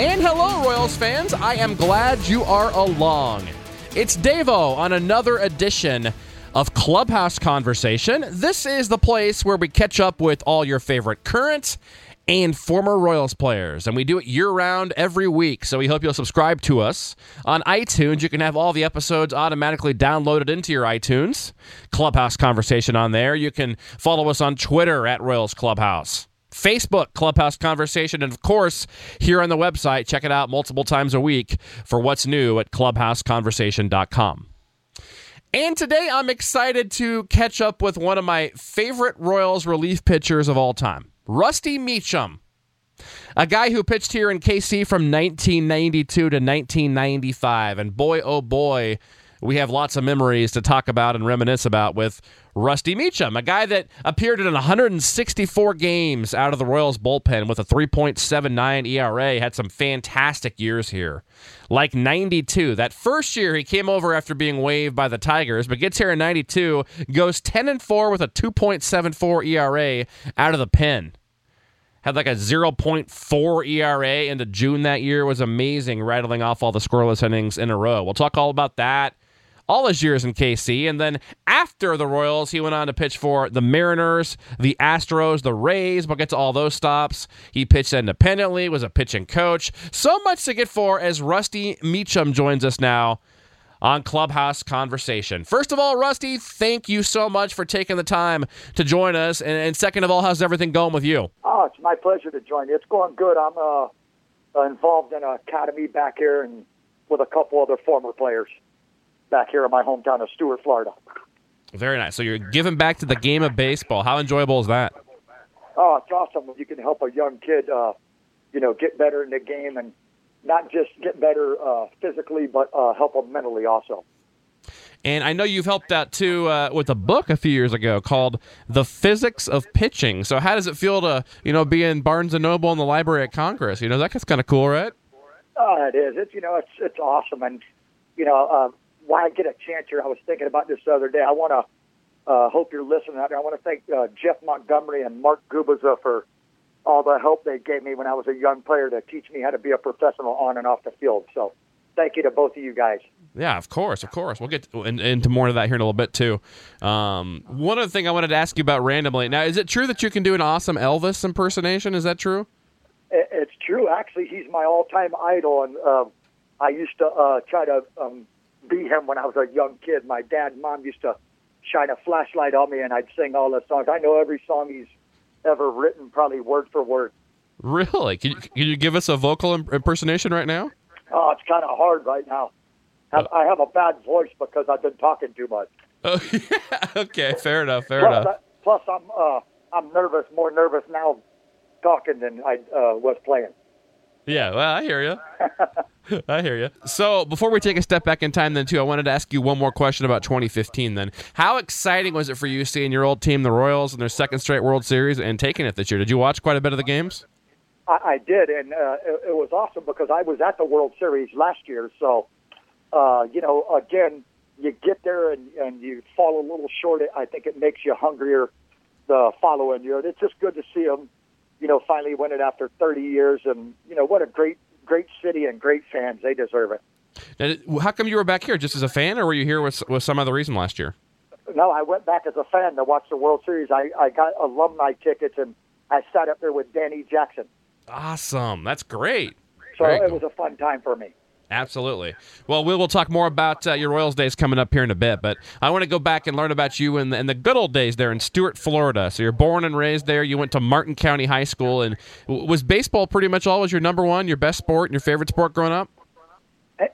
And hello, Royals fans. I am glad you are along. It's Davo on another edition of Clubhouse Conversation. This is the place where we catch up with all your favorite current and former Royals players, and we do it year-round every week, so we hope you'll subscribe to us. On iTunes, you can have all the episodes automatically downloaded into your iTunes. Clubhouse Conversation on there. You can follow us on Twitter at Royals Clubhouse, Facebook, Clubhouse Conversation, and of course, here on the website. Check it out multiple times a week for what's new at clubhouseconversation.com. And today, I'm excited to catch up with one of my favorite Royals relief pitchers of all time, Rusty Meacham, a guy who pitched here in KC from 1992 to 1995. And boy, oh boy, we have lots of memories to talk about and reminisce about with Rusty Meacham, a guy that appeared in 164 games out of the Royals bullpen with a 3.79 ERA, had some fantastic years here, like 92. That first year he came over after being waived by the Tigers, but gets here in 92, goes 10-4 with a 2.74 ERA out of the pen. Had like a 0.4 ERA into June that year. It was amazing, rattling off all the scoreless innings in a row. We'll talk all about that, all his years in KC. And then after the Royals, he went on to pitch for the Mariners, the Astros, the Rays. We'll get to all those stops. He pitched independently, was a pitching coach. So much to get for as Rusty Meacham joins us now on Clubhouse Conversation. First of all, Rusty, thank you so much for taking the time to join us. And second of all, how's everything going with you? Oh, it's my pleasure to join you. It's going good. I'm involved in an academy back here and with a couple other former players back here in my hometown of Stuart, Florida. Very nice. So you're giving back to the game of baseball. How enjoyable is that? Oh, it's awesome when you can help a young kid, get better in the game and not just get better physically, but help them mentally also. And I know you've helped out, too, with a book a few years ago called The Physics of Pitching. So how does it feel to, be in Barnes & Noble in the Library at Congress? That's kind of cool, right? Oh, it is. It's awesome. And, why I get a chance here, I was thinking about this the other day. I want to hope you're listening out there. I want to thank Jeff Montgomery and Mark Gubicza for all the help they gave me when I was a young player to teach me how to be a professional on and off the field. So thank you to both of you guys. Yeah, of course. We'll get into more of that here in a little bit, too. One other thing I wanted to ask you about randomly. Now, is it true that you can do an awesome Elvis impersonation? Is that true? It's true. Actually, he's my all-time idol, and I used to try to be him when I was a young kid. My dad and mom used to shine a flashlight on me, and I'd sing all the songs. I know every song he's ever written, probably word for word. Really? Can you give us a vocal impersonation right now? Oh, it's kind of hard right now. I have a bad voice because I've been talking too much. Oh, yeah. Okay, fair enough. Plus, I'm more nervous now talking than I was playing. Yeah, well, I hear you. So before we take a step back in time then, too, I wanted to ask you one more question about 2015 then. How exciting was it for you seeing your old team, the Royals, in their second straight World Series and taking it this year? Did you watch quite a bit of the games? I did, and it was awesome because I was at the World Series last year. So, again, you get there and you fall a little short. I think it makes you hungrier the following year. It's just good to see them finally win it after 30 years, and, what a great city and great fans. They deserve it. Now, how come you were back here, just as a fan, or were you here with some other reason last year? No, I went back as a fan to watch the World Series. I got alumni tickets, and I sat up there with Danny Jackson. Awesome. That's great. So it was a fun time for me. Absolutely. Well, we will talk more about your Royals days coming up here in a bit, but I want to go back and learn about you and the good old days there in Stuart, Florida. So you're born and raised there. You went to Martin County High School, and was baseball pretty much always your number one, your best sport, and your favorite sport growing up?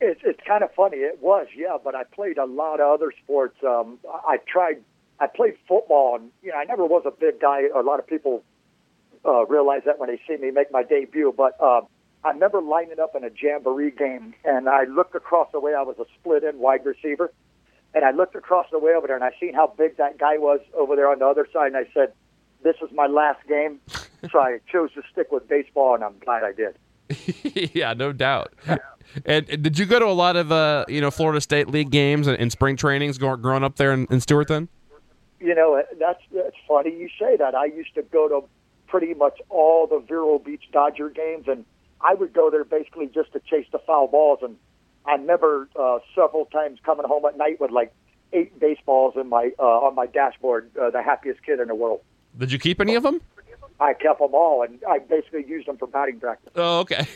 It's kind of funny. It was, yeah, but I played a lot of other sports. I played football, and I never was a big guy. A lot of people realize that when they see me make my debut. But I remember lining up in a jamboree game, and I looked across the way. I was a split-end wide receiver, and I looked across the way over there, and I seen how big that guy was over there on the other side, and I said, this is my last game, so I chose to stick with baseball, and I'm glad I did. Yeah, no doubt. And did you go to a lot of Florida State League games and spring trainings growing up there in Stewartton? You know, that's funny you say that. I used to go to pretty much all the Vero Beach Dodger games, and I would go there basically just to chase the foul balls. And I remember several times coming home at night with like 8 baseballs in my on my dashboard, the happiest kid in the world. Did you keep any of them? I kept them all, and I basically used them for batting practice. Oh, okay.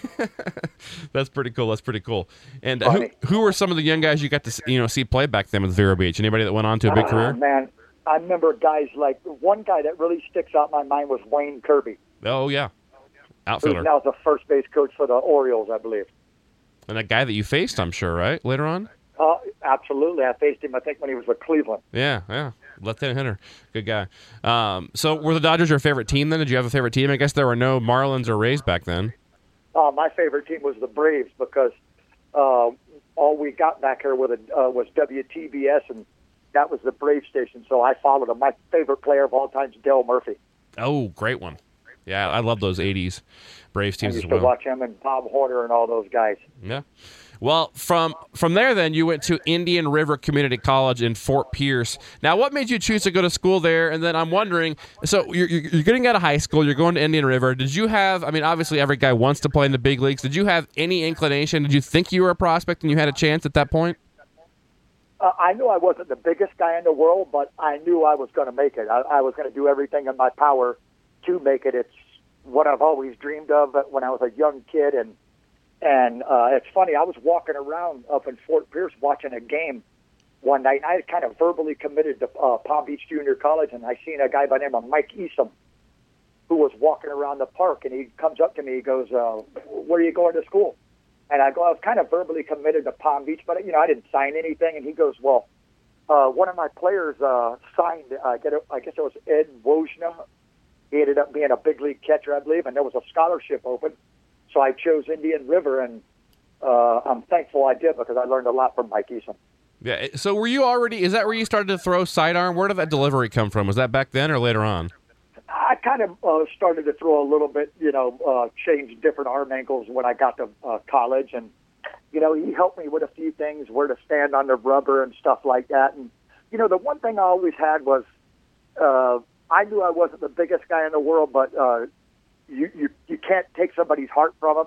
That's pretty cool. That's pretty cool. And who were some of the young guys you got to see play back then with Vero Beach? Anybody that went on to a big career? Man, I remember guys like one guy that really sticks out in my mind was Wayne Kirby. Oh, yeah. Outfielder. Who's now the first base coach for the Orioles, I believe. And that guy that you faced, I'm sure, right, later on? Absolutely. I faced him, I think, when he was with Cleveland. Yeah. Left-handed hitter. Good guy. So were the Dodgers your favorite team then? Did you have a favorite team? I guess there were no Marlins or Rays back then. My favorite team was the Braves because all we got back here was WTBS, and that was the Braves station, so I followed him. My favorite player of all time is Dale Murphy. Oh, great one. Yeah, I love those 80s Braves teams as well. I used to watch him and Bob Horner and all those guys. Yeah. Well, from there then, you went to Indian River Community College in Fort Pierce. Now, what made you choose to go to school there? And then I'm wondering, so you're getting out of high school, you're going to Indian River. Did you have, I mean, obviously every guy wants to play in the big leagues. Did you have any inclination? Did you think you were a prospect and you had a chance at that point? I knew I wasn't the biggest guy in the world, but I knew I was going to make it. I was going to do everything in my power to make it. It's what I've always dreamed of when I was a young kid, and it's funny, I was walking around up in Fort Pierce watching a game one night, and I had kind of verbally committed to Palm Beach Junior College, and I seen a guy by the name of Mike Easton who was walking around the park, and he comes up to me, he goes, where are you going to school? And I go, I was kind of verbally committed to Palm Beach, but I didn't sign anything. And he goes, well, one of my players signed, I guess it was Ed Wojna. He ended up being a big league catcher, I believe, and there was a scholarship open. So I chose Indian River, and I'm thankful I did because I learned a lot from Mike Eason. Yeah. So were you already? Is that where you started to throw sidearm? Where did that delivery come from? Was that back then or later on? I kind of started to throw a little bit, change different arm angles when I got to college, and he helped me with a few things, where to stand on the rubber and stuff like that. And the one thing I always had was I knew I wasn't the biggest guy in the world, but you can't take somebody's heart from them,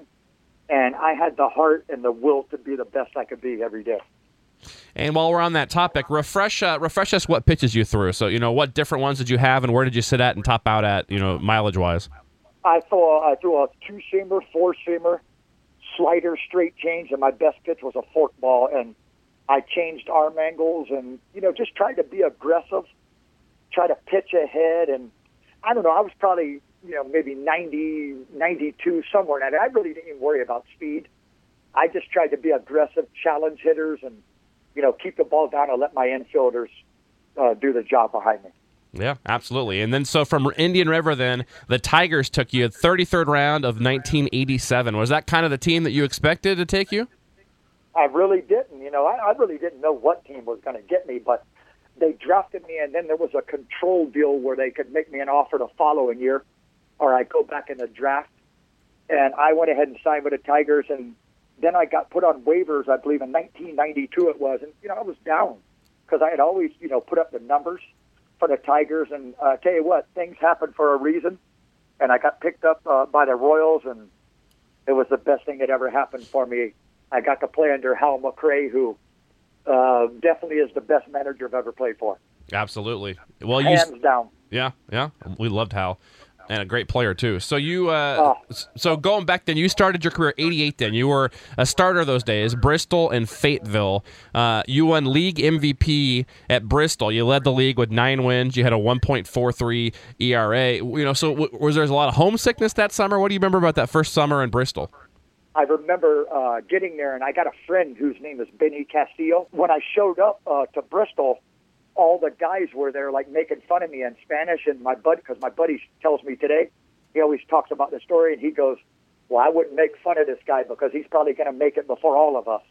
and I had the heart and the will to be the best I could be every day. And while we're on that topic, refresh us what pitches you threw. So what different ones did you have, and where did you sit at and top out at? Mileage wise. I threw a 2-seamer, 4-seamer, slider, straight change, and my best pitch was a forkball. And I changed arm angles, and just tried to be aggressive, try to pitch ahead, and I don't know. I was probably maybe 90, 92, somewhere in that. I really didn't even worry about speed. I just tried to be aggressive, challenge hitters, and keep the ball down and let my infielders do the job behind me. Yeah, absolutely. And then so from Indian River then, the Tigers took you 33rd round of 1987. Was that kind of the team that you expected to take you? I really didn't. I really didn't know what team was going to get me, but they drafted me, and then there was a control deal where they could make me an offer the following year, or I go back in the draft. And I went ahead and signed with the Tigers, and then I got put on waivers, I believe, in 1992 it was. And, I was down because I had always, put up the numbers for the Tigers. And I tell you what, things happened for a reason. And I got picked up by the Royals, and it was the best thing that ever happened for me. I got to play under Hal McRae, who definitely is the best manager I've ever played for. Absolutely. Well, hands down. Yeah. We loved Hal. And a great player, too. So so going back then, you started your career 88 then. You were a starter those days, Bristol and Fayetteville. You won league MVP at Bristol. You led the league with 9 wins. You had a 1.43 ERA. So was there a lot of homesickness that summer? What do you remember about that first summer in Bristol? I remember getting there, and I got a friend whose name is Benny Castillo. When I showed up to Bristol, all the guys were there, like, making fun of me in Spanish, and my buddy tells me today, he always talks about the story, and he goes, well, I wouldn't make fun of this guy because he's probably going to make it before all of us.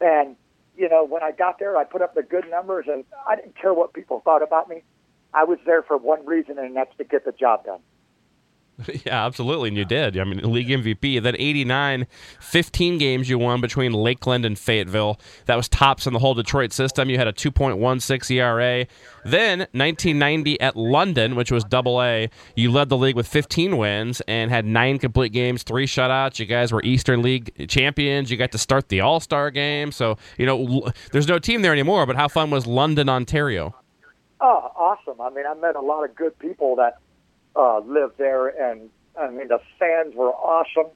And, you know, when I got there, I put up the good numbers, and I didn't care what people thought about me. I was there for one reason, and that's to get the job done. Yeah, absolutely, and you did. I mean, league MVP. Then 89, 15 games you won between Lakeland and Fayetteville. That was tops in the whole Detroit system. You had a 2.16 ERA. Then 1990 at London, which was Double-A, you led the league with 15 wins and had 9 complete games, 3 shutouts. You guys were Eastern League champions. You got to start the All-Star game. So, you know, there's no team there anymore, but how fun was London, Ontario? Oh, awesome. I mean, I met a lot of good people that lived there, and I mean the fans were awesome.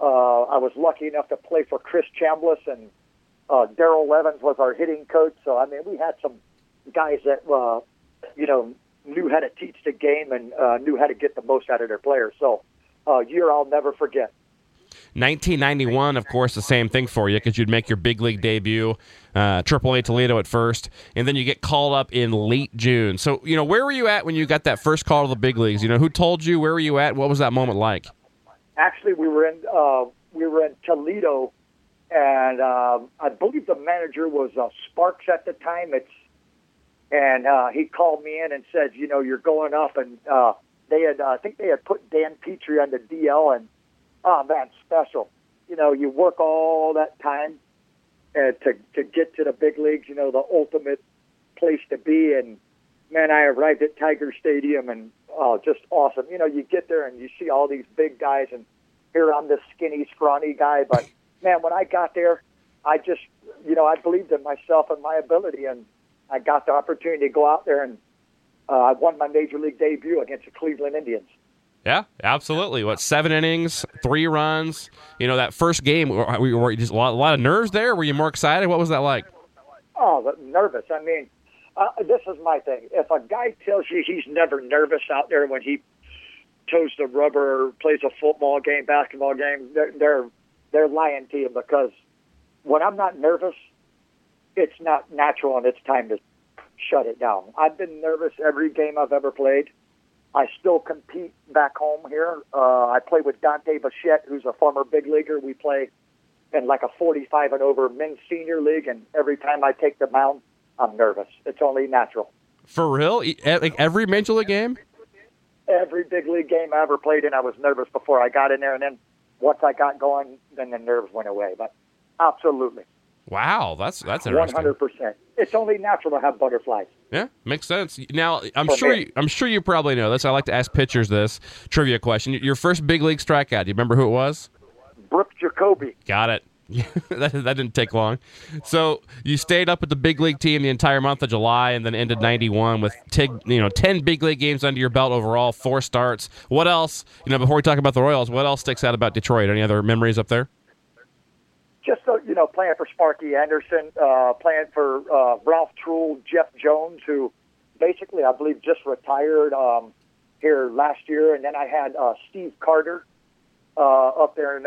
I was lucky enough to play for Chris Chambliss, and Darrell Evans was our hitting coach. So I mean, we had some guys that you know, knew how to teach the game and knew how to get the most out of their players. So a year I'll never forget. 1991, of course, the same thing for you because you'd make your big league debut, AAA Toledo at first, and then you get called up in late June. So, you know, where were you at when you got that first call to the big leagues? You know, who told you? Where were you at? What was that moment like? Actually, we were in Toledo, and I believe the manager was Sparks at the time. He called me in and said, you know, you're going up, and I think they had put Dan Petrie on the DL, and oh, man, special. You know, you work all that time to get to the big leagues, you know, the ultimate place to be. And, man, I arrived at Tiger Stadium, and, oh, just awesome. You know, you get there and you see all these big guys, and here I'm this skinny, scrawny guy. But, man, when I got there, I just, you know, I believed in myself and my ability, and I got the opportunity to go out there, and I won my major league debut against the Cleveland Indians. Yeah, absolutely. What, 7 innings, 3 runs? You know, that first game, were you just a lot of nerves there? Were you more excited? What was that like? Oh, nervous. I mean, this is my thing. If a guy tells you he's never nervous out there when he toes the rubber, plays a football game, basketball game, they're lying to you, because when I'm not nervous, it's not natural, and it's time to shut it down. I've been nervous every game I've ever played. I still compete back home here. I play with Dante Bichette, who's a former big leaguer. We play in like a 45 and over men's senior league, and every time I take the mound, I'm nervous. It's only natural. For real? Like every major league game? Every big league game I ever played in, I was nervous before I got in there, and then once I got going, then the nerves went away. But absolutely. Wow, that's interesting. 100%. It's only natural to have butterflies. Yeah, makes sense. Now, I'm sure you probably know this. I like to ask pitchers this trivia question. Your first big league strikeout, do you remember who it was? Brooke Jacoby. Got it. that didn't take long. So you stayed up with the big league team the entire month of July, and then ended 91 with 10 big league games under your belt overall, 4 starts. What else? You know, before we talk about the Royals, what else sticks out about Detroit? Any other memories up there? Just, you know, playing for Sparky Anderson, playing for Ralph Truel, Jeff Jones, who basically, I believe, just retired here last year. And then I had Steve Carter up there. And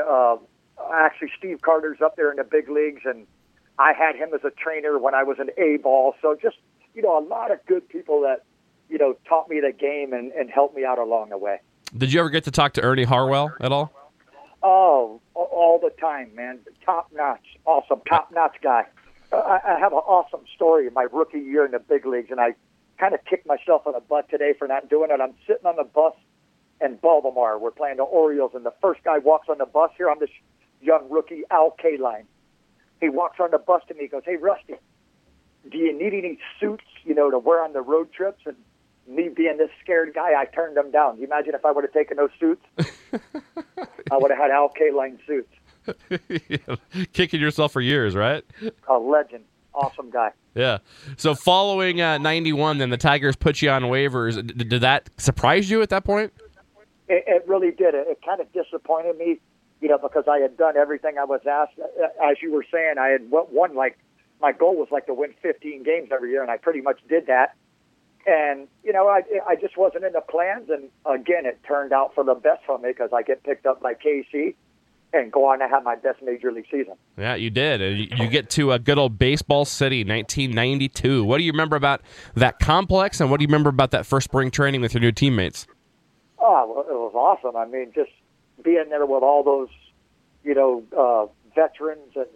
actually, Steve Carter's up there in the big leagues, and I had him as a trainer when I was an A-ball. So just, you know, a lot of good people that, you know, taught me the game and helped me out along the way. Did you ever get to talk to Ernie Harwell at all? Oh, all the time, man. Top-notch. Awesome. Top-notch guy. I have an awesome story in my rookie year in the big leagues, and I kind of kicked myself in the butt today for not doing it. I'm sitting on the bus in Baltimore. We're playing the Orioles, and the first guy walks on the bus. Here I'm this young rookie, Al Kaline. He walks on the bus to me. He goes, hey, Rusty, do you need any suits, you know, to wear on the road trips? And me being this scared guy, I turned them down. You imagine if I would have taken those suits? I would have had Al Kaline suits. Yeah. Kicking yourself for years, right? A legend. Awesome guy. Yeah. So following 91, then the Tigers put you on waivers. Did that surprise you at that point? It really did. It kind of disappointed me, you know, because I had done everything I was asked. As you were saying, I had won, like, my goal was, like, to win 15 games every year, and I pretty much did that. And, you know, I just wasn't in the plans. And, again, it turned out for the best for me because I get picked up by KC and go on to have my best major league season. Yeah, you did. You get to a good old Baseball City, 1992. What do you remember about that complex, and what do you remember about that first spring training with your new teammates? Oh, it was awesome. I mean, just being there with all those, you know, veterans and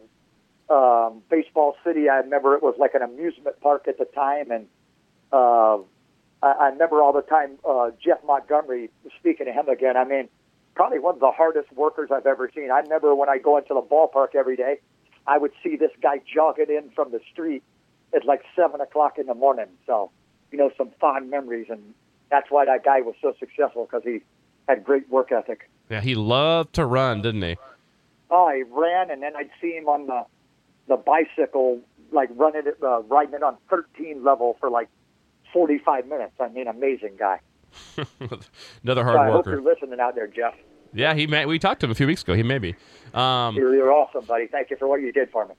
Baseball City. I remember it was like an amusement park at the time, and I remember all the time Jeff Montgomery, speaking to him again. I mean, probably one of the hardest workers I've ever seen. I remember when I go into the ballpark every day, I would see this guy jogging in from the street at like 7 o'clock in the morning. So, you know, some fond memories, and that's why that guy was so successful, because he had great work ethic. Yeah, he loved to run, didn't he? Oh, he ran, and then I'd see him on the bicycle, like riding it on 13 level for like 45 minutes. I mean, amazing guy. Another hard worker. I hope you're listening out there, Jeff. Yeah, he may. We talked to him a few weeks ago. He may be. You're awesome, buddy. Thank you for what you did for me.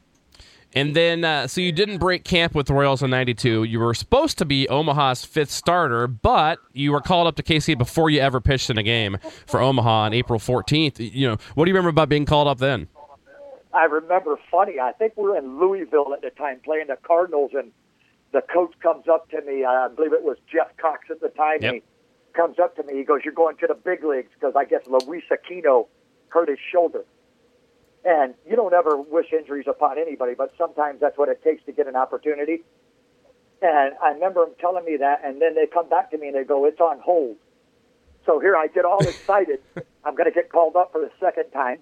And then, so you didn't break camp with the Royals in '92. You were supposed to be Omaha's fifth starter, but you were called up to KC before you ever pitched in a game for Omaha on April 14th. You know, what do you remember about being called up then? I remember funny. I think we were in Louisville at the time playing the Cardinals, and the coach comes up to me. I believe it was Jeff Cox at the time. Yep. He comes up to me. He goes, "You're going to the big leagues," because I guess Luis Aquino hurt his shoulder. And you don't ever wish injuries upon anybody, but sometimes that's what it takes to get an opportunity. And I remember him telling me that, and then they come back to me and they go, "It's on hold." So here I get all excited. I'm going to get called up for the second time,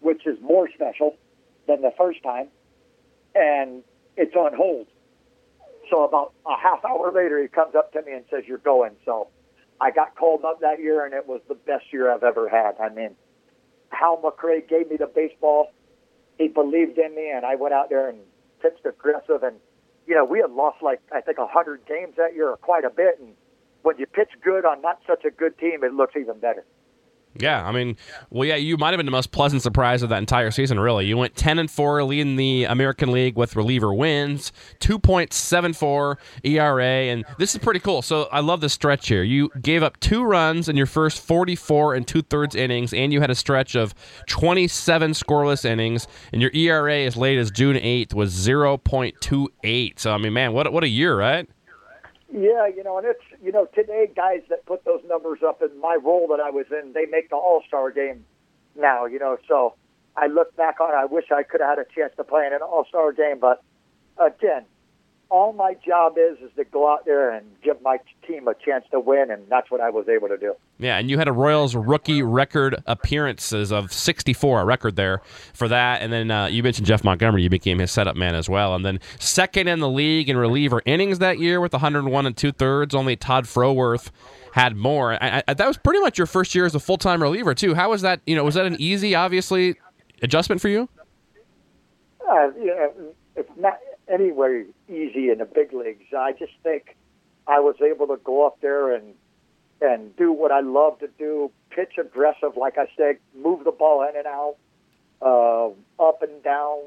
which is more special than the first time, and it's on hold. So about a half hour later, he comes up to me and says, "You're going." So I got called up that year, and it was the best year I've ever had. I mean, Hal McRae gave me the baseball. He believed in me, and I went out there and pitched aggressive. And, you know, we had lost, like, I think 100 games that year, or quite a bit. And when you pitch good on not such a good team, it looks even better. Yeah, I mean, well, yeah, you might have been the most pleasant surprise of that entire season, really. You went 10-4, leading the American League with reliever wins, 2.74 ERA, and this is pretty cool. So I love this stretch here. You gave up 2 runs in your first 44 2/3 innings, and you had a stretch of 27 scoreless innings, and your ERA as late as June 8th was 0.28. So, I mean, man, what a year, right? Yeah, you know, and it's, you know, today guys that put those numbers up in my role that I was in, they make the All-Star game now, you know, so I look back on it. I wish I could have had a chance to play in an All-Star game, but again, all my job is to go out there and give my team a chance to win, and that's what I was able to do. Yeah, and you had a Royals rookie record appearances of 64, a record there for that. And then you mentioned Jeff Montgomery. You became his setup man as well. And then second in the league in reliever innings that year with 101 2/3. Only Todd Frohwerth had more. I that was pretty much your first year as a full-time reliever, too. How was that? You know, was that an easy, obviously, adjustment for you? Yeah, it's not anywhere easy in the big leagues. I just think I was able to go up there and do what I love to do, pitch aggressive, like I said, move the ball in and out, up and down,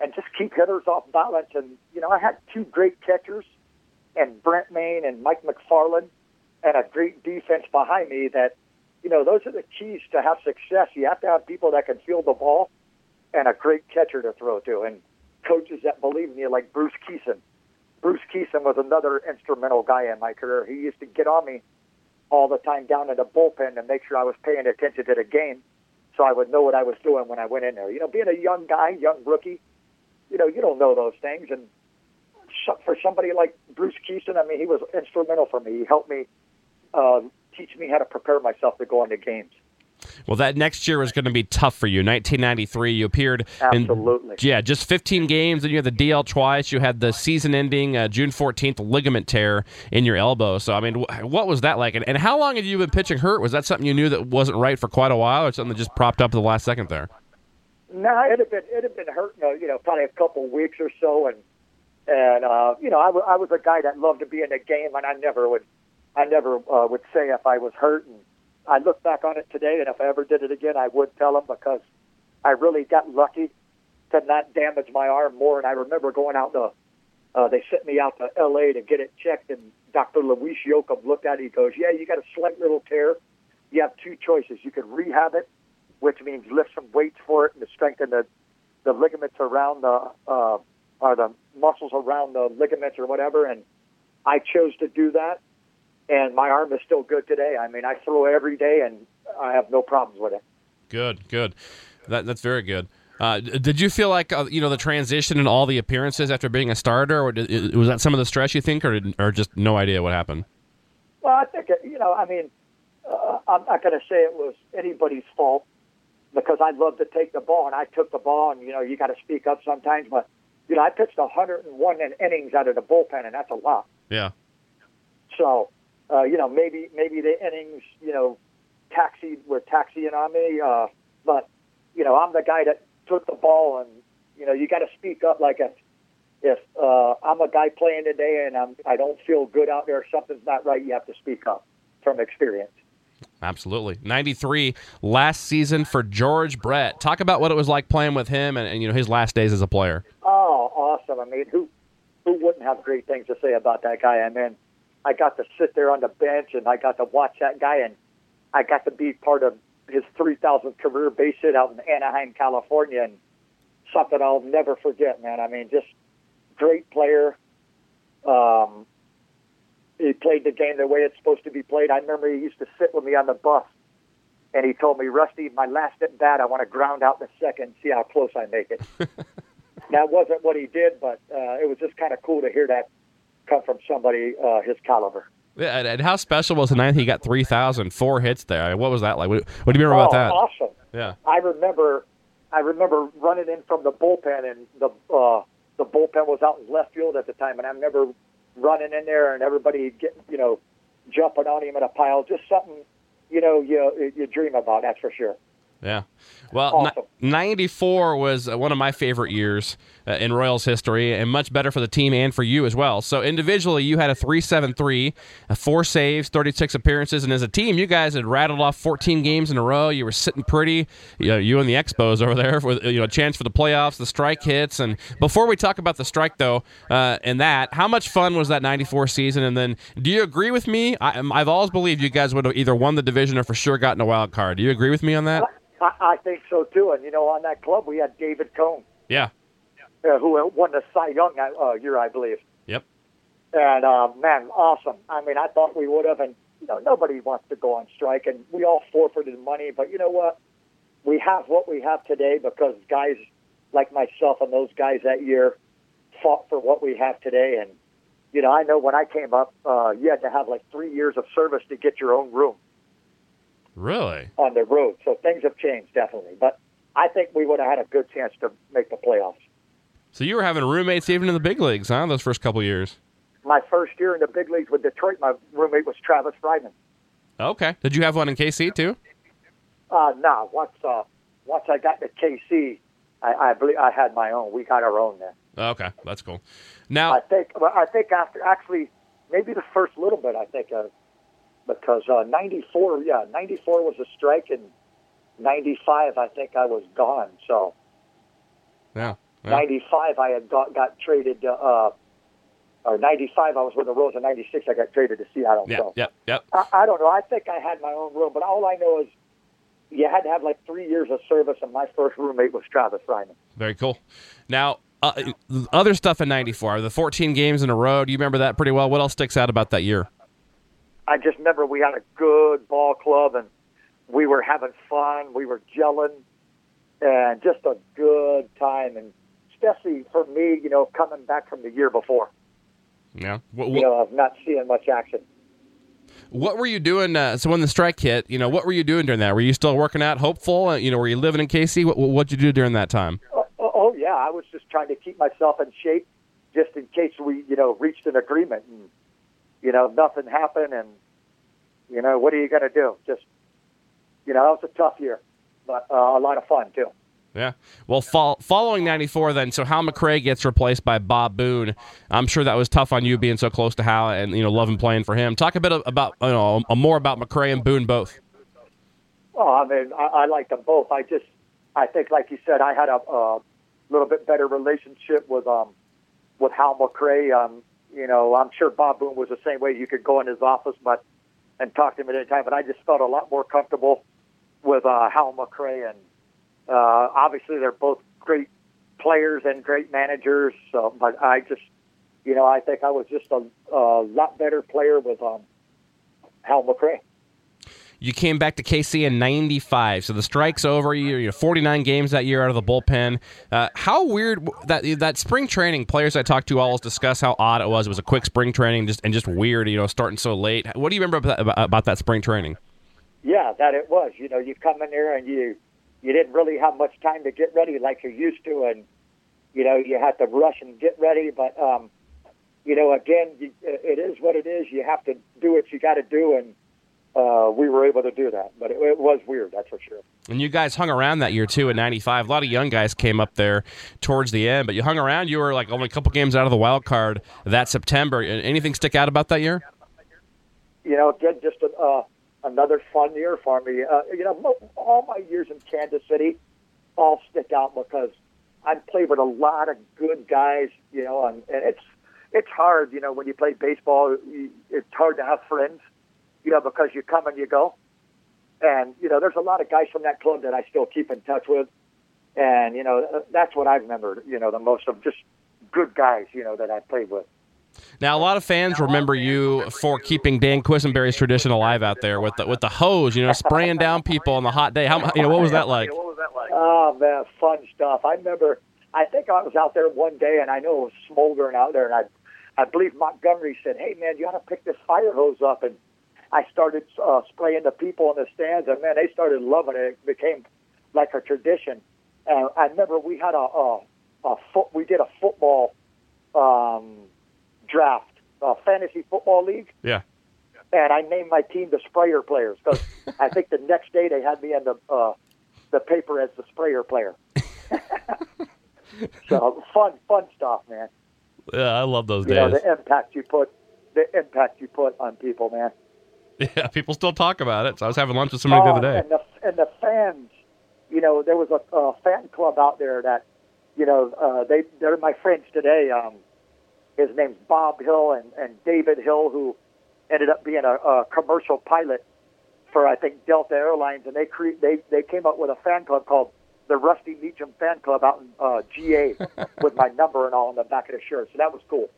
and just keep hitters off balance. And, you know, I had 2 great catchers, and Brent Maine and Mike McFarland, and a great defense behind me that, you know, those are the keys to have success. You have to have people that can field the ball and a great catcher to throw to. And coaches that believe in you, like Bruce Kison. Bruce Kison was another instrumental guy in my career. He used to get on me all the time down in the bullpen to make sure I was paying attention to the game so I would know what I was doing when I went in there. You know, being a young guy, young rookie, you know, you don't know those things. And for somebody like Bruce Kison, I mean, he was instrumental for me. He helped me teach me how to prepare myself to go into games. Well, that next year was going to be tough for you. 1993, you appeared in just 15 games, and you had the DL twice. You had the season-ending June 14th ligament tear in your elbow. So, I mean, what was that like? And how long had you been pitching hurt? Was that something you knew that wasn't right for quite a while, or something that just propped up at the last second there? No, it had been hurting, you know, probably a couple weeks or so. And you know, I was a guy that loved to be in the game, and I never would say if I was hurt. And I look back on it today, and if I ever did it again, I would tell them, because I really got lucky to not damage my arm more. And I remember going out to, they sent me out to L.A. to get it checked, and Dr. Luis Yoakum looked at it. He goes, "Yeah, you got a slight little tear. You have 2 choices. You could rehab it, which means lift some weights for it and to strengthen the ligaments around or the muscles around the ligaments or whatever." And I chose to do that. and my arm is still good today. I mean, I throw every day, and I have no problems with it. Good, good. That's very good. Did you feel like, the transition and all the appearances after being a starter, or was that some of the stress you think, or just no idea what happened? Well, I think, I'm not going to say it was anybody's fault because I love to take the ball, and I took the ball, and, you got to speak up sometimes. But, I pitched 101 innings out of the bullpen, and that's a lot. Yeah. So, maybe the innings, were taxiing on me. But I'm the guy that took the ball, and, you got to speak up. Like if I'm a guy playing today and I don't feel good out there, something's not right, you have to speak up from experience. Absolutely. 93 last season for George Brett. Talk about what it was like playing with him and his last days as a player. Oh, awesome. I mean, who wouldn't have great things to say about that guy? I mean, I got to sit there on the bench, and I got to watch that guy, and I got to be part of his 3,000th career base hit out in Anaheim, California, and something I'll never forget, man. I mean, just great player. He played the game the way it's supposed to be played. I remember he used to sit with me on the bus, and he told me, "Rusty, my last at bat, I want to ground out in the second, see how close I make it." That wasn't what he did, but it was just kind of cool to hear that come from somebody his caliber. Yeah, and how special was the night he got 3,004 hits there? I mean, what was that like? What do you remember about that? Awesome. Yeah, I remember running in from the bullpen, and the bullpen was out in left field at the time, and I remember running in there and everybody jumping on him in a pile. Just something you dream about, that's for sure. Yeah. Well, awesome. 94 was one of my favorite years in Royals history, and much better for the team and for you as well. So individually, you had a 3.73, 4 saves, 36 appearances, and as a team, you guys had rattled off 14 games in a row. You were sitting pretty, you and the Expos over there, with a chance for the playoffs, the strike hits. And before we talk about the strike, though, and that, how much fun was that 94 season? And then, do you agree with me? I've always believed you guys would have either won the division or for sure gotten a wild card. Do you agree with me on that? I think so, too. And, on that club, we had David Cone. Yeah. Who won the Cy Young year, I believe. Yep. And, man, awesome. I mean, I thought we would have. And, nobody wants to go on strike. And we all forfeited money. But you know what? We have what we have today because guys like myself and those guys that year fought for what we have today. And, I know when I came up, you had to have, 3 years of service to get your own room. Really? On the road. So things have changed, definitely. But I think we would have had a good chance to make the playoffs. So you were having roommates even in the big leagues, huh, those first couple years? My first year in the big leagues with Detroit, my roommate was Travis Fryman. Okay. Did you have one in KC, too? No. Once I got to KC, I believe I had my own. We got our own then. Okay. That's cool. Now, I think after, actually, maybe the first little bit, I think, because 94 was a strike, and 95, I think I was gone. So, yeah. 95, I had got traded, or 95, I was with the Royals, and 96, I got traded to Seattle. Yeah, so, yep. I don't know. I think I had my own room, but all I know is you had to have 3 years of service, and my first roommate was Travis Fryman. Very cool. Now, other stuff in 94, the 14 games in a row, do you remember that pretty well? What else sticks out about that year? I just remember we had a good ball club, and we were having fun. We were gelling, and just a good time, and especially for me, coming back from the year before. Yeah. Of not seeing much action. What were you doing? So when the strike hit, what were you doing during that? Were you still working out, hopeful? Were you living in KC? What did you do during that time? Oh, yeah. I was just trying to keep myself in shape just in case we, reached an agreement, and nothing happened, and, what are you going to do? Just, that was a tough year, but a lot of fun, too. Yeah. Well, following 94 then, so Hal McRae gets replaced by Bob Boone. I'm sure that was tough on you being so close to Hal and, loving playing for him. Talk a bit about, more about McRae and Boone both. Well, I mean, I like them both. I think, like you said, I had a little bit better relationship with Hal McRae. I'm sure Bob Boone was the same way. You could go in his office and talk to him at any time, but I just felt a lot more comfortable with Hal McRae. And obviously they're both great players and great managers, but I think I was just a lot better player with Hal McRae. You came back to KC in 95, so the strike's over. You're 49 games that year out of the bullpen. How weird that spring training, players I talked to always discuss how odd it was. It was a quick spring training just weird, starting so late. What do you remember about that spring training? Yeah, that it was. You come in there and you didn't really have much time to get ready like you're used to, and, you had to rush and get ready. But, again, it is what it is. You have to do what you got to do, and we were able to do that, but it was weird, that's for sure. And you guys hung around that year, too, in 95. A lot of young guys came up there towards the end, but you hung around. You were, only a couple games out of the wild card that September. Anything stick out about that year? Again, just another fun year for me. All my years in Kansas City all stick out because I played with a lot of good guys, and it's hard, when you play baseball, it's hard to have friends. Because you come and you go. And, there's a lot of guys from that club that I still keep in touch with. And, that's what I remember, the most of just good guys, that I played with. Now, a lot of fans remember you for keeping Dan Quisenberry's tradition alive out there with the hose, spraying down people on the hot day. How, what was that like? Oh, man, fun stuff. I remember, I think I was out there one day, and I know it was smoldering out there, and I believe Montgomery said, hey, man, you ought to pick this fire hose up, and I started spraying the people in the stands, and, man, they started loving it. It became like a tradition. And I remember we had a football draft, a fantasy football league. Yeah. And I named my team the Sprayer Players because I think the next day they had me in the paper as the Sprayer Player. So fun stuff, man. Yeah, I love those days. The impact you put on people, man. Yeah, people still talk about it. So I was having lunch with somebody the other day. And the fans, there was a fan club out there that, they're my friends today. His name's Bob Hill and David Hill, who ended up being a commercial pilot for, I think, Delta Airlines. And they came up with a fan club called the Rusty Meacham Fan Club out in GA with my number and all on the back of the shirt. So that was cool.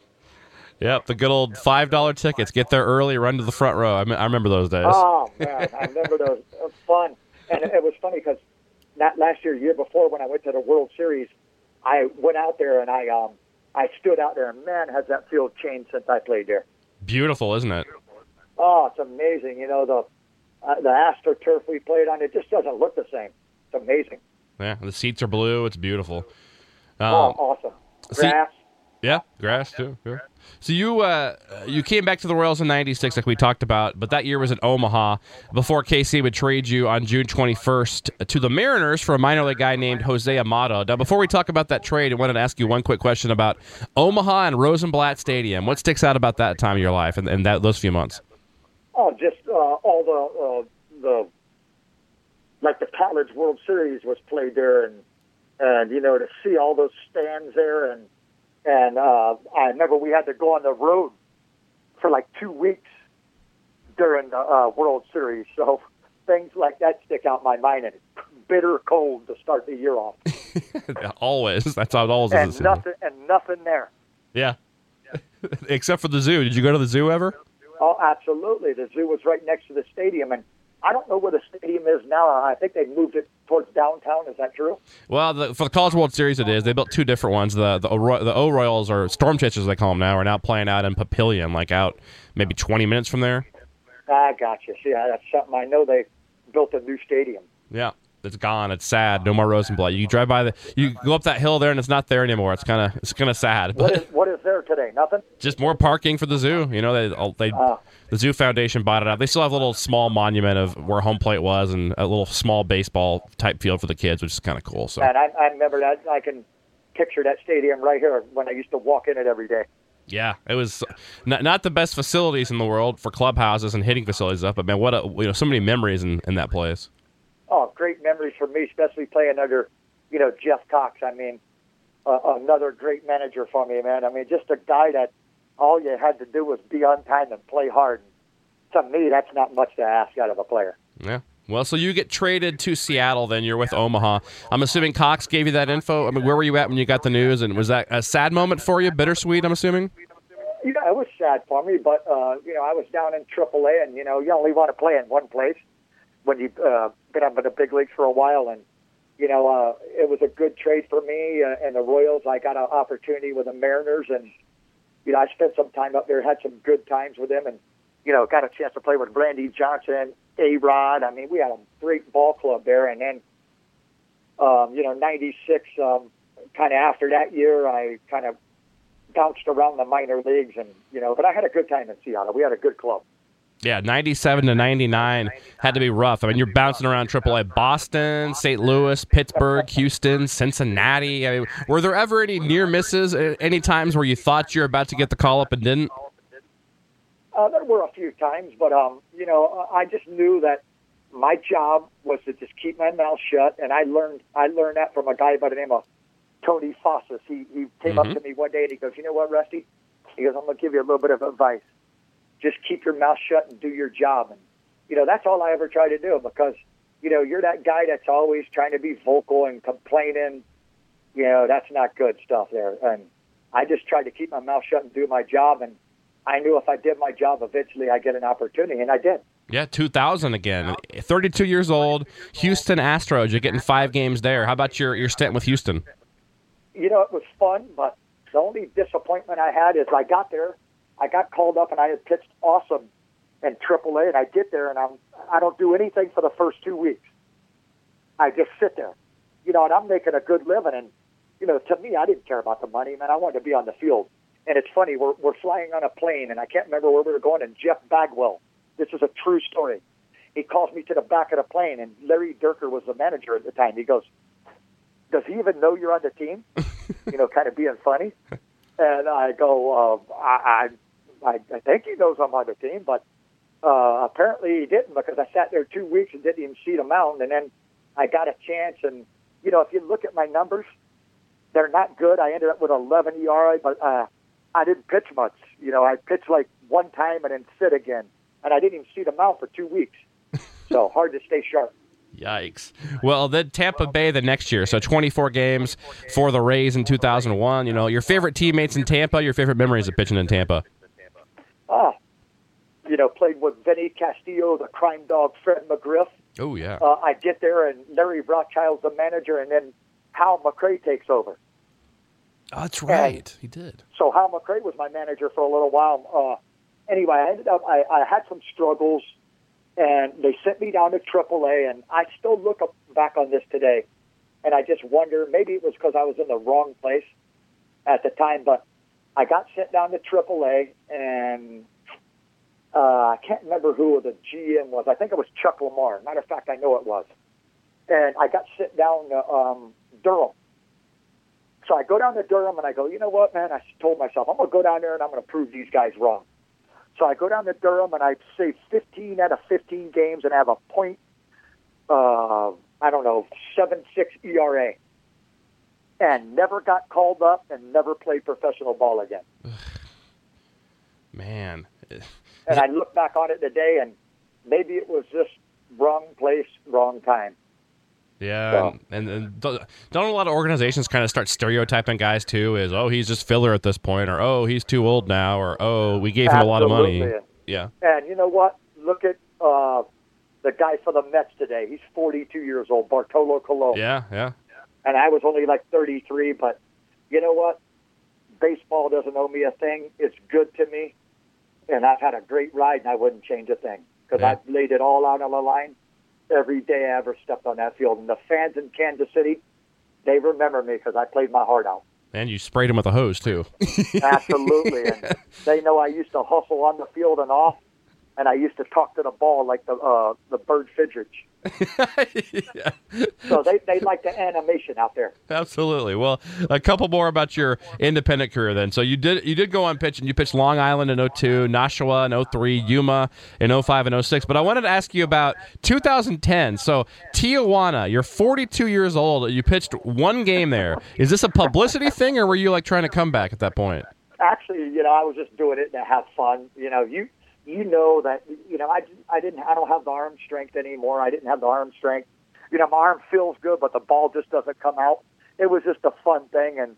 Yep, the good old $5 tickets. Get there early, run to the front row. I remember those days. Oh, man, I remember those. It was fun. And it was funny because not last year, year before, when I went to the World Series, I went out there and I stood out there. And, man, has that field changed since I played there. Beautiful, isn't it? Oh, it's amazing. The AstroTurf we played on, it just doesn't look the same. It's amazing. Yeah, the seats are blue. It's beautiful. Awesome. Grass. Yeah, grass too. Yeah. So you came back to the Royals in '96, like we talked about, but that year was in Omaha before KC would trade you on June 21st to the Mariners for a minor league guy named Jose Amado. Now, before we talk about that trade, I wanted to ask you one quick question about Omaha and Rosenblatt Stadium. What sticks out about that time of your life and those few months? Oh, just all the College World Series was played there, and to see all those stands there and. And I remember we had to go on the road for 2 weeks during the World Series. So things like that stick out in my mind. And it's bitter cold to start the year off. Always. That's how it always is. Nothing there. Yeah. Except for the zoo. Did you go to the zoo ever? Oh, absolutely. The zoo was right next to the stadium. And I don't know where the stadium is now. I think they moved it towards downtown. Is that true? Well, for the College World Series, it is. They built two different ones. The O-Royals, or Storm Chasers, they call them now, are now playing out in Papillion, out maybe 20 minutes from there. I gotcha. See, that's something. I know they built a new stadium. Yeah, it's gone. It's sad. No more Rosenblatt. You drive by you go up that hill there, and it's not there anymore. It's kind of sad. But what is there today? Nothing. Just more parking for the zoo. The Zoo Foundation bought it out. They still have a little small monument of where home plate was and a little small baseball-type field for the kids, which is kind of cool. So. And I remember that. I can picture that stadium right here when I used to walk in it every day. Yeah, it was not the best facilities in the world for clubhouses and hitting facilities up, but, man, what so many memories in that place. Oh, great memories for me, especially playing under, Jeff Cox. I mean, another great manager for me, man. I mean, just a guy that, all you had to do was be on time and play hard. To me, that's not much to ask out of a player. Yeah. Well, so you get traded to Seattle, then you're with Omaha. I'm assuming Cox gave you that info. I mean, where were you at when you got the news? And was that a sad moment for you? Bittersweet, I'm assuming? Yeah, it was sad for me, but, you know, I was down in AAA, and, you know, you only want to play in one place when you've been up in the big leagues for a while. And, you know, it was a good trade for me and the Royals. I got an opportunity with the Mariners, and, you know, I spent some time up there, had some good times with them, and, you know, got a chance to play with Randy Johnson, A-Rod. I mean, we had a great ball club there. And then, you know, 96, kind of after that year, I kind of bounced around the minor leagues, and you know, but I had a good time in Seattle. We had a good club. Yeah, 97 to 99 had to be rough. I mean, you're bouncing around AAA, Boston, St. Louis, Pittsburgh, Houston, Cincinnati. I mean, were there ever any near misses, any times where you thought you were about to get the call up and didn't? There were a few times, but you know, I just knew that my job was to just keep my mouth shut, and I learned that from a guy by the name of Tony Fossis. He came up to me one day and he goes, "You know what, Rusty?" He goes, "I'm going to give you a little bit of advice. Just keep your mouth shut and do your job." And, you know, that's all I ever try to do, because, you know, you're that guy that's always trying to be vocal and complaining. You know, that's not good stuff there. And I just tried to keep my mouth shut and do my job. And I knew if I did my job, eventually I'd get an opportunity. And I did. Yeah, 2000 again. 32 years old, Houston Astros. You're getting 5 games there. How about your stint with Houston? You know, it was fun, but the only disappointment I had is I got there, I got called up, and I had pitched awesome in AAA, and I get there, and I don't do anything for the first 2 weeks. I just sit there, you know, and I'm making a good living, and, you know, to me, I didn't care about the money, man. I wanted to be on the field. And it's funny, we're flying on a plane, and I can't remember where we were going, and Jeff Bagwell, this is a true story, he calls me to the back of the plane, and Larry Durker was the manager at the time. He goes, "Does he even know you're on the team?" You know, kind of being funny. And I go, I think he knows I'm on the team, but apparently he didn't, because I sat there 2 weeks and didn't even see the mound. And then I got a chance. And, you know, if you look at my numbers, they're not good. I ended up with 11 ERA, but I didn't pitch much. You know, I pitched like one time and then sit again. And I didn't even see the mound for 2 weeks. So hard to stay sharp. Yikes. Well, then Tampa Bay the next year, so 24 games for the Rays in 2001. You know, your favorite teammates in Tampa, your favorite memories of pitching in Tampa? You know, played with Vinny Castillo, the crime dog, Fred McGriff. Oh, yeah. I get there, and Larry Rothschild's the manager, and then Hal McRae takes over. Oh, that's right. And he did. So Hal McRae was my manager for a little while. Anyway, I ended up, I had some struggles. And they sent me down to AAA, and I still look back on this today, and I just wonder, maybe it was because I was in the wrong place at the time, but I got sent down to AAA, and I can't remember who the GM was. I think it was Chuck Lamar. Matter of fact, I know it was. And I got sent down to Durham. So I go down to Durham, and I go, you know what, man? I told myself, I'm going to go down there, and I'm going to prove these guys wrong. So I go down to Durham, and I save 15 out of 15 games and have a point, I don't know, 7.6 ERA. And never got called up and never played professional ball again. Man. And I look back on it today, and maybe it was just wrong place, wrong time. Yeah, so. And don't a lot of organizations kind of start stereotyping guys, too, is, oh, he's just filler at this point, or, oh, he's too old now, or, oh, we gave him a lot of money. Yeah. And you know what? Look at the guy for the Mets today. He's 42 years old, Bartolo Colon. Yeah. And I was only like 33, but you know what? Baseball doesn't owe me a thing. It's good to me, and I've had a great ride, and I wouldn't change a thing, because I've laid it all out on the line. Every day I ever stepped on that field. And the fans in Kansas City, they remember me because I played my heart out. And you sprayed them with a hose, too. Absolutely. And they know I used to hustle on the field and off, and I used to talk to the ball like the bird fidgets. Yeah. So they like the animation out there. Absolutely. Well, a couple more about your independent career then. So you did go on pitching. You pitched Long Island in 2002, Nashua in 2003, Yuma in 2005 and 2006. But I wanted to ask you about 2010. So Tijuana, you're 42 years old. You pitched one game there. Is this a publicity thing, or were you like trying to come back at that point? Actually, you know, I was just doing it to have fun. You know, you know that, you know, I don't have the arm strength anymore. I didn't have the arm strength. You know, my arm feels good, but the ball just doesn't come out. It was just a fun thing. And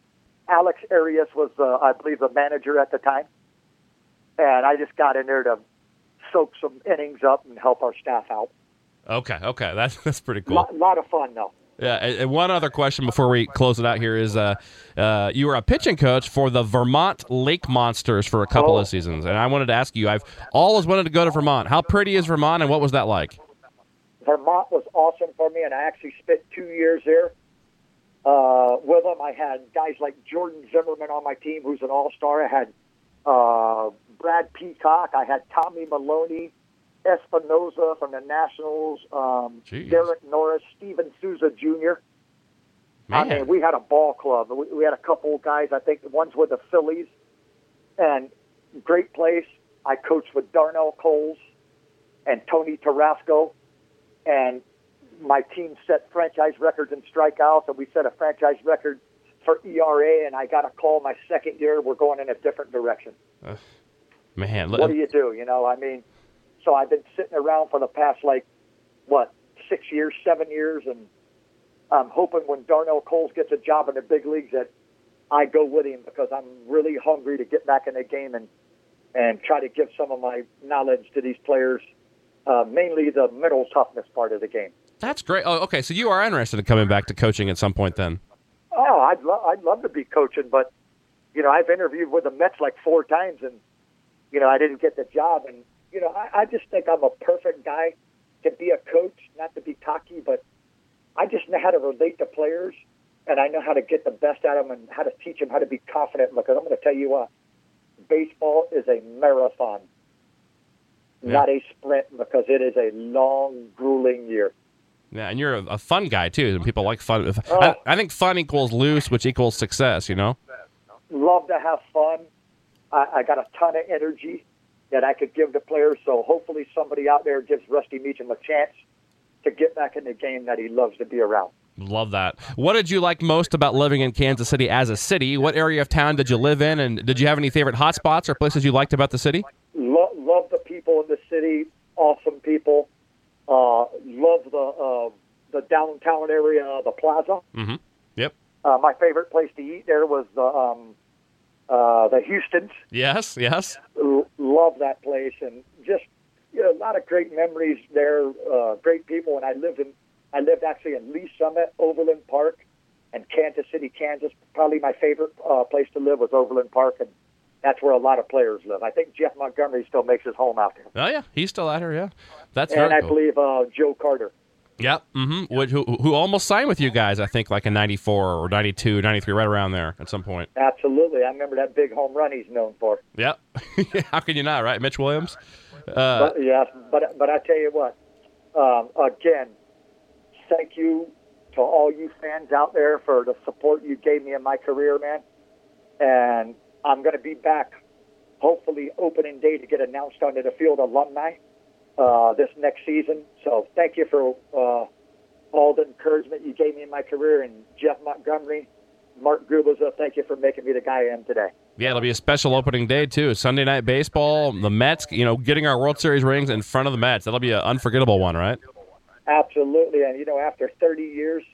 Alex Arias was, I believe, the manager at the time. And I just got in there to soak some innings up and help our staff out. Okay. That's pretty cool. A lot of fun, though. Yeah, and one other question before we close it out here is you were a pitching coach for the Vermont Lake Monsters for a couple of seasons, and I wanted to ask you, I've always wanted to go to Vermont. How pretty is Vermont, and what was that like? Vermont was awesome for me, and I actually spent 2 years there with them. I had guys like Jordan Zimmerman on my team, who's an all-star. I had Brad Peacock. I had Tommy Maloney, Espinoza from the Nationals, Derek Norris, Steven Souza Jr. Man. I mean, we had a ball club. We had a couple of guys, I think one's with the Phillies, and great place. I coached with Darnell Coles and Tony Tarasco, and my team set franchise records in strikeouts, and we set a franchise record for ERA, and I got a call my second year, we're going in a different direction. Man, what do? You know, I mean, so I've been sitting around for the past, 6 years, 7 years, and I'm hoping when Darnell Coles gets a job in the big leagues that I go with him, because I'm really hungry to get back in the game and try to give some of my knowledge to these players, mainly the mental toughness part of the game. That's great. Oh, okay, so you are interested in coming back to coaching at some point then? Oh, I'd love to be coaching, but, you know, I've interviewed with the Mets 4 times, and, you know, I didn't get the job, and, you know, I just think I'm a perfect guy to be a coach, not to be cocky, but I just know how to relate to players, and I know how to get the best out of them and how to teach them how to be confident. Because I'm going to tell you what, baseball is a marathon, not a sprint, because it is a long, grueling year. Yeah, and you're a fun guy, too, and people like fun. I think fun equals loose, which equals success, you know? Love to have fun. I got a ton of energy that I could give to players, so hopefully somebody out there gives Rusty Meacham a chance to get back in the game that he loves to be around. Love that. What did you like most about living in Kansas City as a city? What area of town did you live in, and did you have any favorite hot spots or places you liked about the city? Love the people in the city, awesome people. Love the downtown area, the plaza. Mm-hmm. Yep. My favorite place to eat there was the Houstons. Yes. Love that place, and just a lot of great memories there. Great people, and I lived actually in Lee Summit, Overland Park, and Kansas City, Kansas. Probably my favorite place to live was Overland Park, and that's where a lot of players live. I think Jeff Montgomery still makes his home out there. Oh yeah, he's still out here. Yeah, that's and I believe Joe Carter. Yep. Mm-hmm. Yep. Who almost signed with you guys, I think, in 94 or 92, 93, right around there at some point. Absolutely. I remember that big home run he's known for. Yep. How can you not, right? Mitch Williams? But I tell you what, again, thank you to all you fans out there for the support you gave me in my career, man. And I'm going to be back, hopefully, opening day to get announced onto the field alumni this next season. So thank you for all the encouragement you gave me in my career. And Jeff Montgomery, Mark Gubicza, thank you for making me the guy I am today. Yeah, it'll be a special opening day, too. Sunday night baseball, the Mets, you know, getting our World Series rings in front of the Mets. That'll be an unforgettable one, right? Absolutely. And, you know, after 30 years,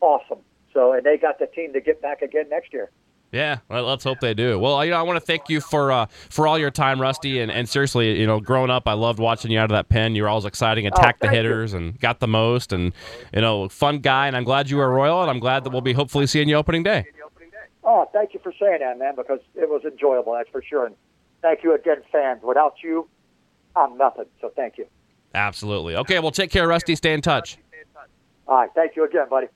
awesome. So, and they got the team to get back again next year. Yeah, well, let's hope they do. Well, you know, I want to thank you for all your time, Rusty, and seriously, you know, growing up, I loved watching you out of that pen. You were always exciting, attacked the hitters and got the most, and, you know, fun guy, and I'm glad you were a Royal, and I'm glad that we'll be hopefully seeing you opening day. Oh, thank you for saying that, man, because it was enjoyable, that's for sure, and thank you again, fans. Without you, I'm nothing, so thank you. Absolutely. Okay, well, take care, Rusty. Stay in touch. All right, thank you again, buddy.